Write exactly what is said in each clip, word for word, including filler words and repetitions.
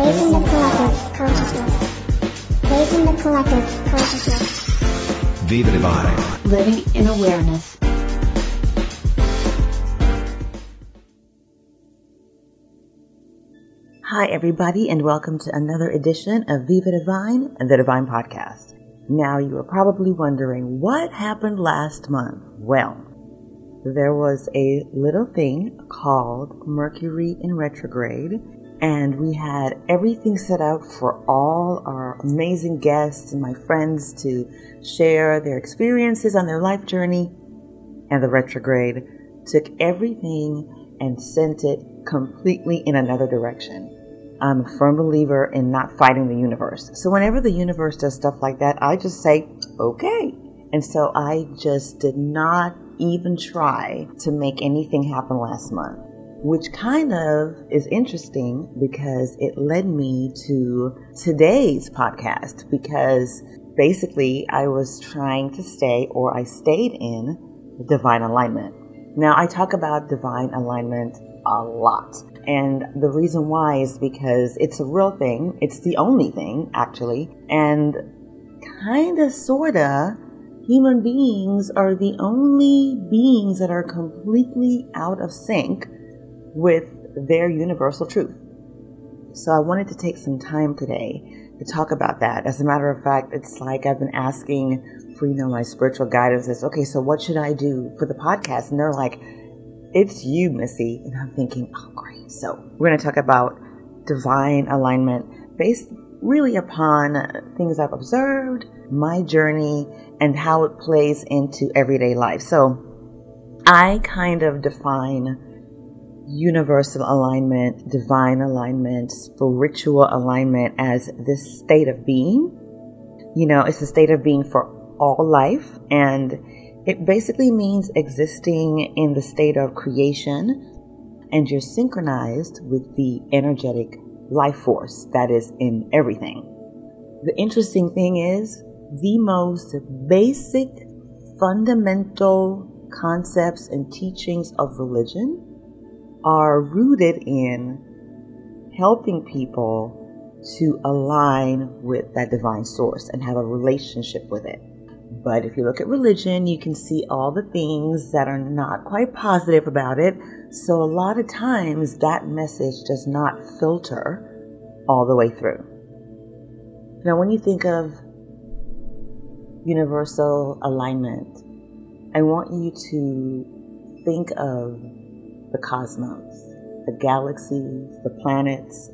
Raising the collective consciousness. Raising the collective consciousness. Viva Divine. Living in awareness. Hi everybody, and welcome to another edition of Viva Divine, The Divine Podcast. Now you are probably wondering, what happened last month? Well, there was a little thing called Mercury in retrograde, and we had everything set out for all our amazing guests and my friends to share their experiences on their life journey, and the retrograde took everything and sent it completely in another direction. I'm a firm believer in not fighting the universe. So whenever the universe does stuff like that, I just say, okay. And so I just did not even try to make anything happen last month, which kind of is interesting because it led me to today's podcast, because basically I was trying to stay, or I stayed in divine alignment. Now I talk about divine alignment a lot. And the reason why is because it's a real thing. It's the only thing, actually. And kind of, sort of, human beings are the only beings that are completely out of sync with their universal truth. So I wanted to take some time today to talk about that. As a matter of fact, it's like I've been asking for, you know, my spiritual guidance is, okay, so what should I do for the podcast? And they're like, it's you, Missy. And I'm thinking, oh, great. So we're going to talk about divine alignment based really upon things I've observed, my journey, and how it plays into everyday life. So I kind of define universal alignment, divine alignment, spiritual alignment as this state of being. You know, it's a state of being for all life, and it basically means existing in the state of creation, and you're synchronized with the energetic life force that is in everything. The interesting thing is, the most basic fundamental concepts and teachings of religion are rooted in helping people to align with that divine source and have a relationship with it. But if you look at religion, you can see all the things that are not quite positive about it. So a lot of times that message does not filter all the way through. Now, when you think of universal alignment, I want you to think of the cosmos, the galaxies, the planets,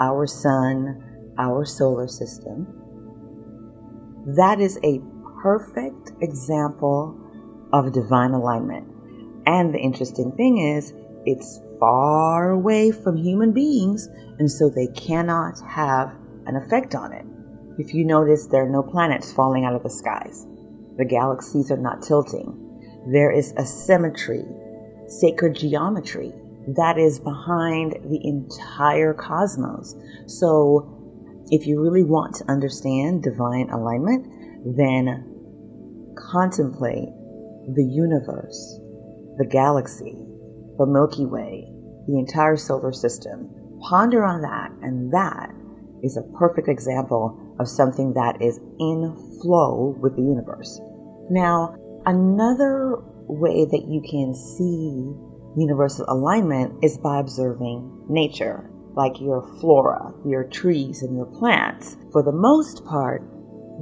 our sun, our solar system. That is a perfect example of divine alignment. And the interesting thing is, it's far away from human beings, and so they cannot have an effect on it. If you notice, there are no planets falling out of the skies. The galaxies are not tilting. There is a symmetry, sacred geometry, that is behind the entire cosmos. So if you really want to understand divine alignment, then contemplate the universe, the galaxy, the Milky Way, the entire solar system. Ponder on that, and that is a perfect example of something that is in flow with the universe. Now, another way that you can see universal alignment is by observing nature, like your flora, your trees, and your plants. For the most part,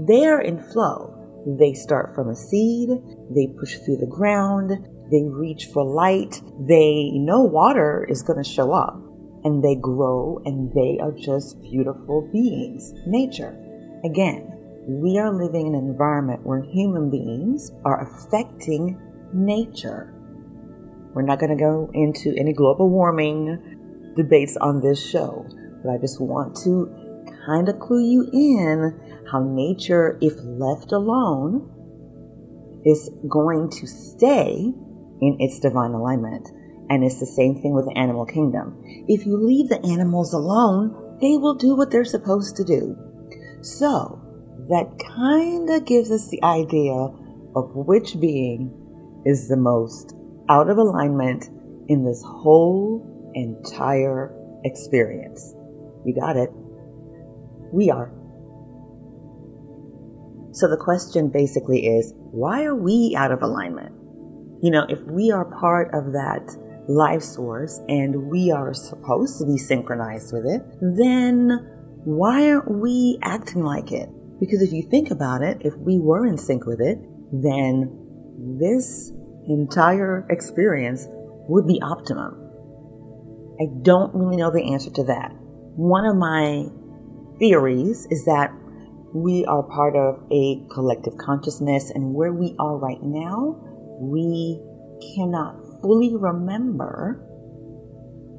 they're in flow. They start from a seed, they push through the ground, they reach for light, they know water is going to show up, and they grow, and they are just beautiful beings. Nature. Again, we are living in an environment where human beings are affecting nature. We're not going to go into any global warming debates on this show, but I just want to kind of clue you in how nature, if left alone, is going to stay in its divine alignment. And it's the same thing with the animal kingdom. If you leave the animals alone, they will do what they're supposed to do. So that kind of gives us the idea of which being is the most out of alignment in this whole entire experience. You got it. we are. So the question basically is, why are we out of alignment? You know, if we are part of that life source and we are supposed to be synchronized with it, then why aren't we acting like it? Because if you think about it, if we were in sync with it, then this entire experience would be optimum. I don't really know the answer to that. One of my theories is that we are part of a collective consciousness, and where we are right now, we cannot fully remember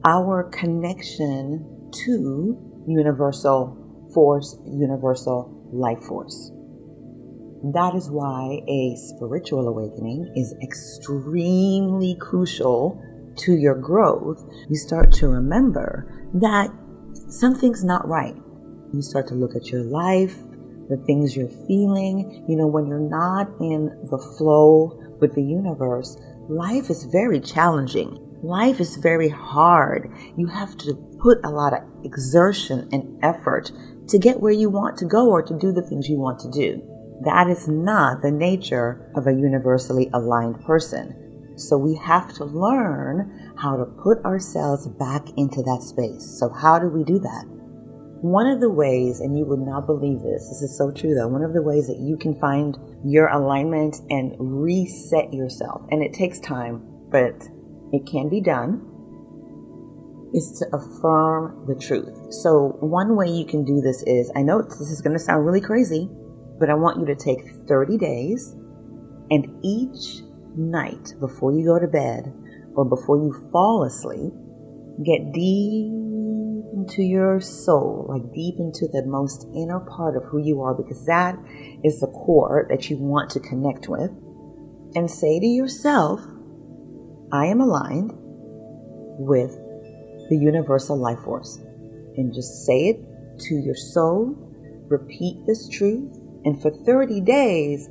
our connection to universal force, universal life force. That is why a spiritual awakening is extremely crucial to your growth. You start to remember that something's not right. You start to look at your life, the things you're feeling. You know, when you're not in the flow with the universe, life is very challenging. Life is very hard. You have to put a lot of exertion and effort to get where you want to go or to do the things you want to do. That is not the nature of a universally aligned person. So we have to learn how to put ourselves back into that space. So how do we do that? One of the ways, and you would not believe this, this is so true though, one of the ways that you can find your alignment and reset yourself, and it takes time, but it can be done, is to affirm the truth. So one way you can do this is, I know this is going to sound really crazy, but I want you to take thirty days, and each night before you go to bed or before you fall asleep, get deep into your soul, like deep into the most inner part of who you are, because that is the core that you want to connect with, and say to yourself, I am aligned with the universal life force. And just say it to your soul, repeat this truth, and for thirty days,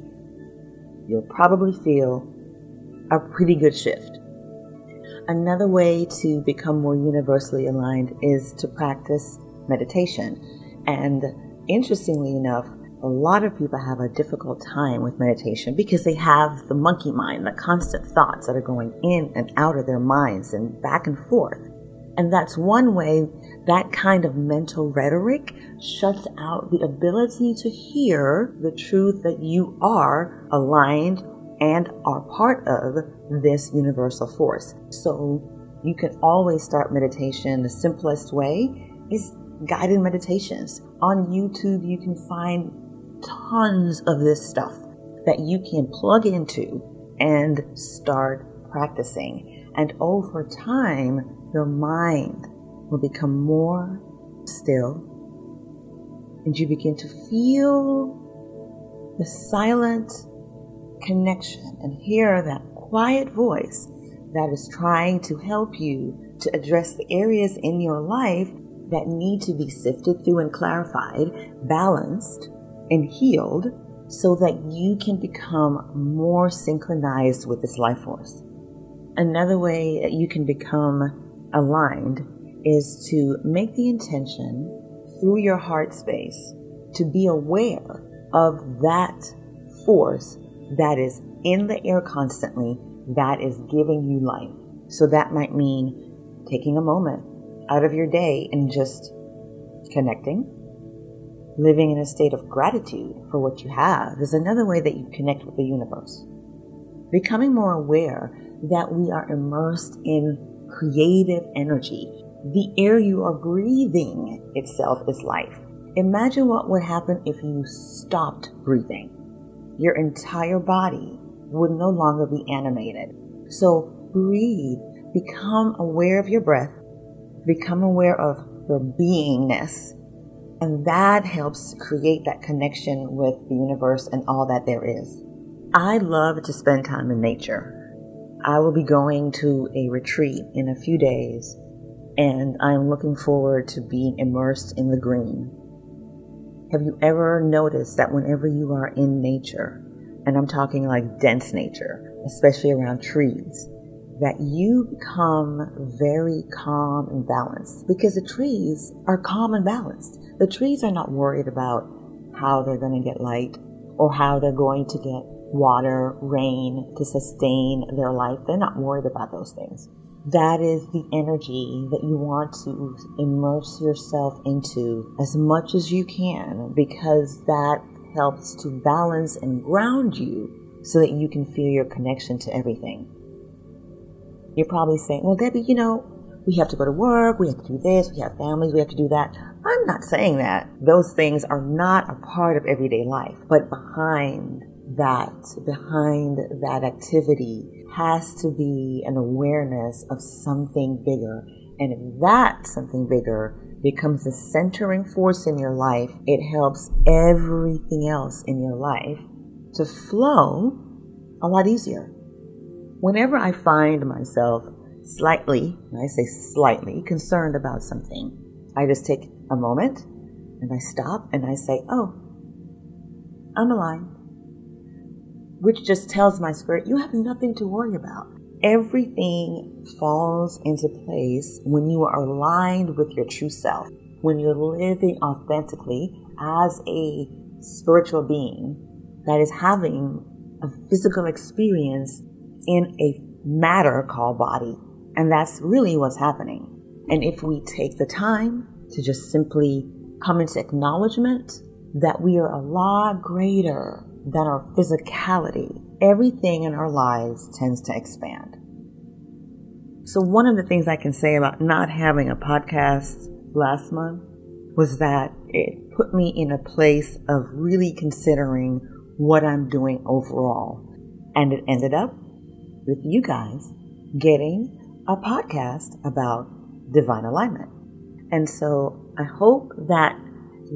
you'll probably feel a pretty good shift. Another way to become more universally aligned is to practice meditation. And interestingly enough, a lot of people have a difficult time with meditation because they have the monkey mind, the constant thoughts that are going in and out of their minds and back and forth. And that's one way that kind of mental rhetoric shuts out the ability to hear the truth that you are aligned and are part of this universal force. So you can always start meditation. The simplest way is guided meditations. On YouTube, you can find tons of this stuff that you can plug into and start practicing. And over time, your mind will become more still, and you begin to feel the silent connection and hear that quiet voice that is trying to help you to address the areas in your life that need to be sifted through and clarified, balanced, and healed, so that you can become more synchronized with this life force. Another way that you can become aligned is to make the intention through your heart space to be aware of that force that is in the air constantly, that is giving you life. So that might mean taking a moment out of your day and just connecting. Living in a state of gratitude for what you have is another way that you connect with the universe. Becoming more aware that we are immersed in creative energy. The air you are breathing itself is life. Imagine what would happen if you stopped breathing. Your entire body would no longer be animated. So breathe, become aware of your breath, become aware of your beingness, and that helps create that connection with the universe and all that there is. I love to spend time in nature. I will be going to a retreat in a few days, and I'm looking forward to being immersed in the green. Have you ever noticed that whenever you are in nature, and I'm talking like dense nature, especially around trees, that you become very calm and balanced, because the trees are calm and balanced. The trees are not worried about how they're going to get light or how they're going to get water, rain to sustain their life. They're not worried about those things. That is the energy that you want to immerse yourself into as much as you can, because that helps to balance and ground you so that you can feel your connection to everything. You're probably saying, well, Debbie, you know, we have to go to work, we have to do this, we have families, we have to do that. I'm not saying that. Those things are not a part of everyday life, but behind that, behind that activity has to be an awareness of something bigger. And if that something bigger becomes the centering force in your life, it helps everything else in your life to flow a lot easier. Whenever I find myself slightly, and I say slightly, concerned about something, I just take a moment and I stop and I say, oh, I'm aligned. Which just tells my spirit, you have nothing to worry about. Everything falls into place when you are aligned with your true self, when you're living authentically as a spiritual being that is having a physical experience in a matter called body. And that's really what's happening. And if we take the time to just simply come into acknowledgement that we are a lot greater than our physicality, everything in our lives tends to expand. So one of the things I can say about not having a podcast last month was that it put me in a place of really considering what I'm doing overall. And it ended up with you guys getting a podcast about divine alignment. And so I hope that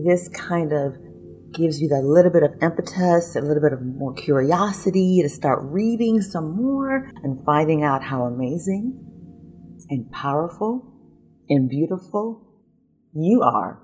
this kind of gives you that little bit of impetus, a little bit of more curiosity to start reading some more and finding out how amazing and powerful and beautiful you are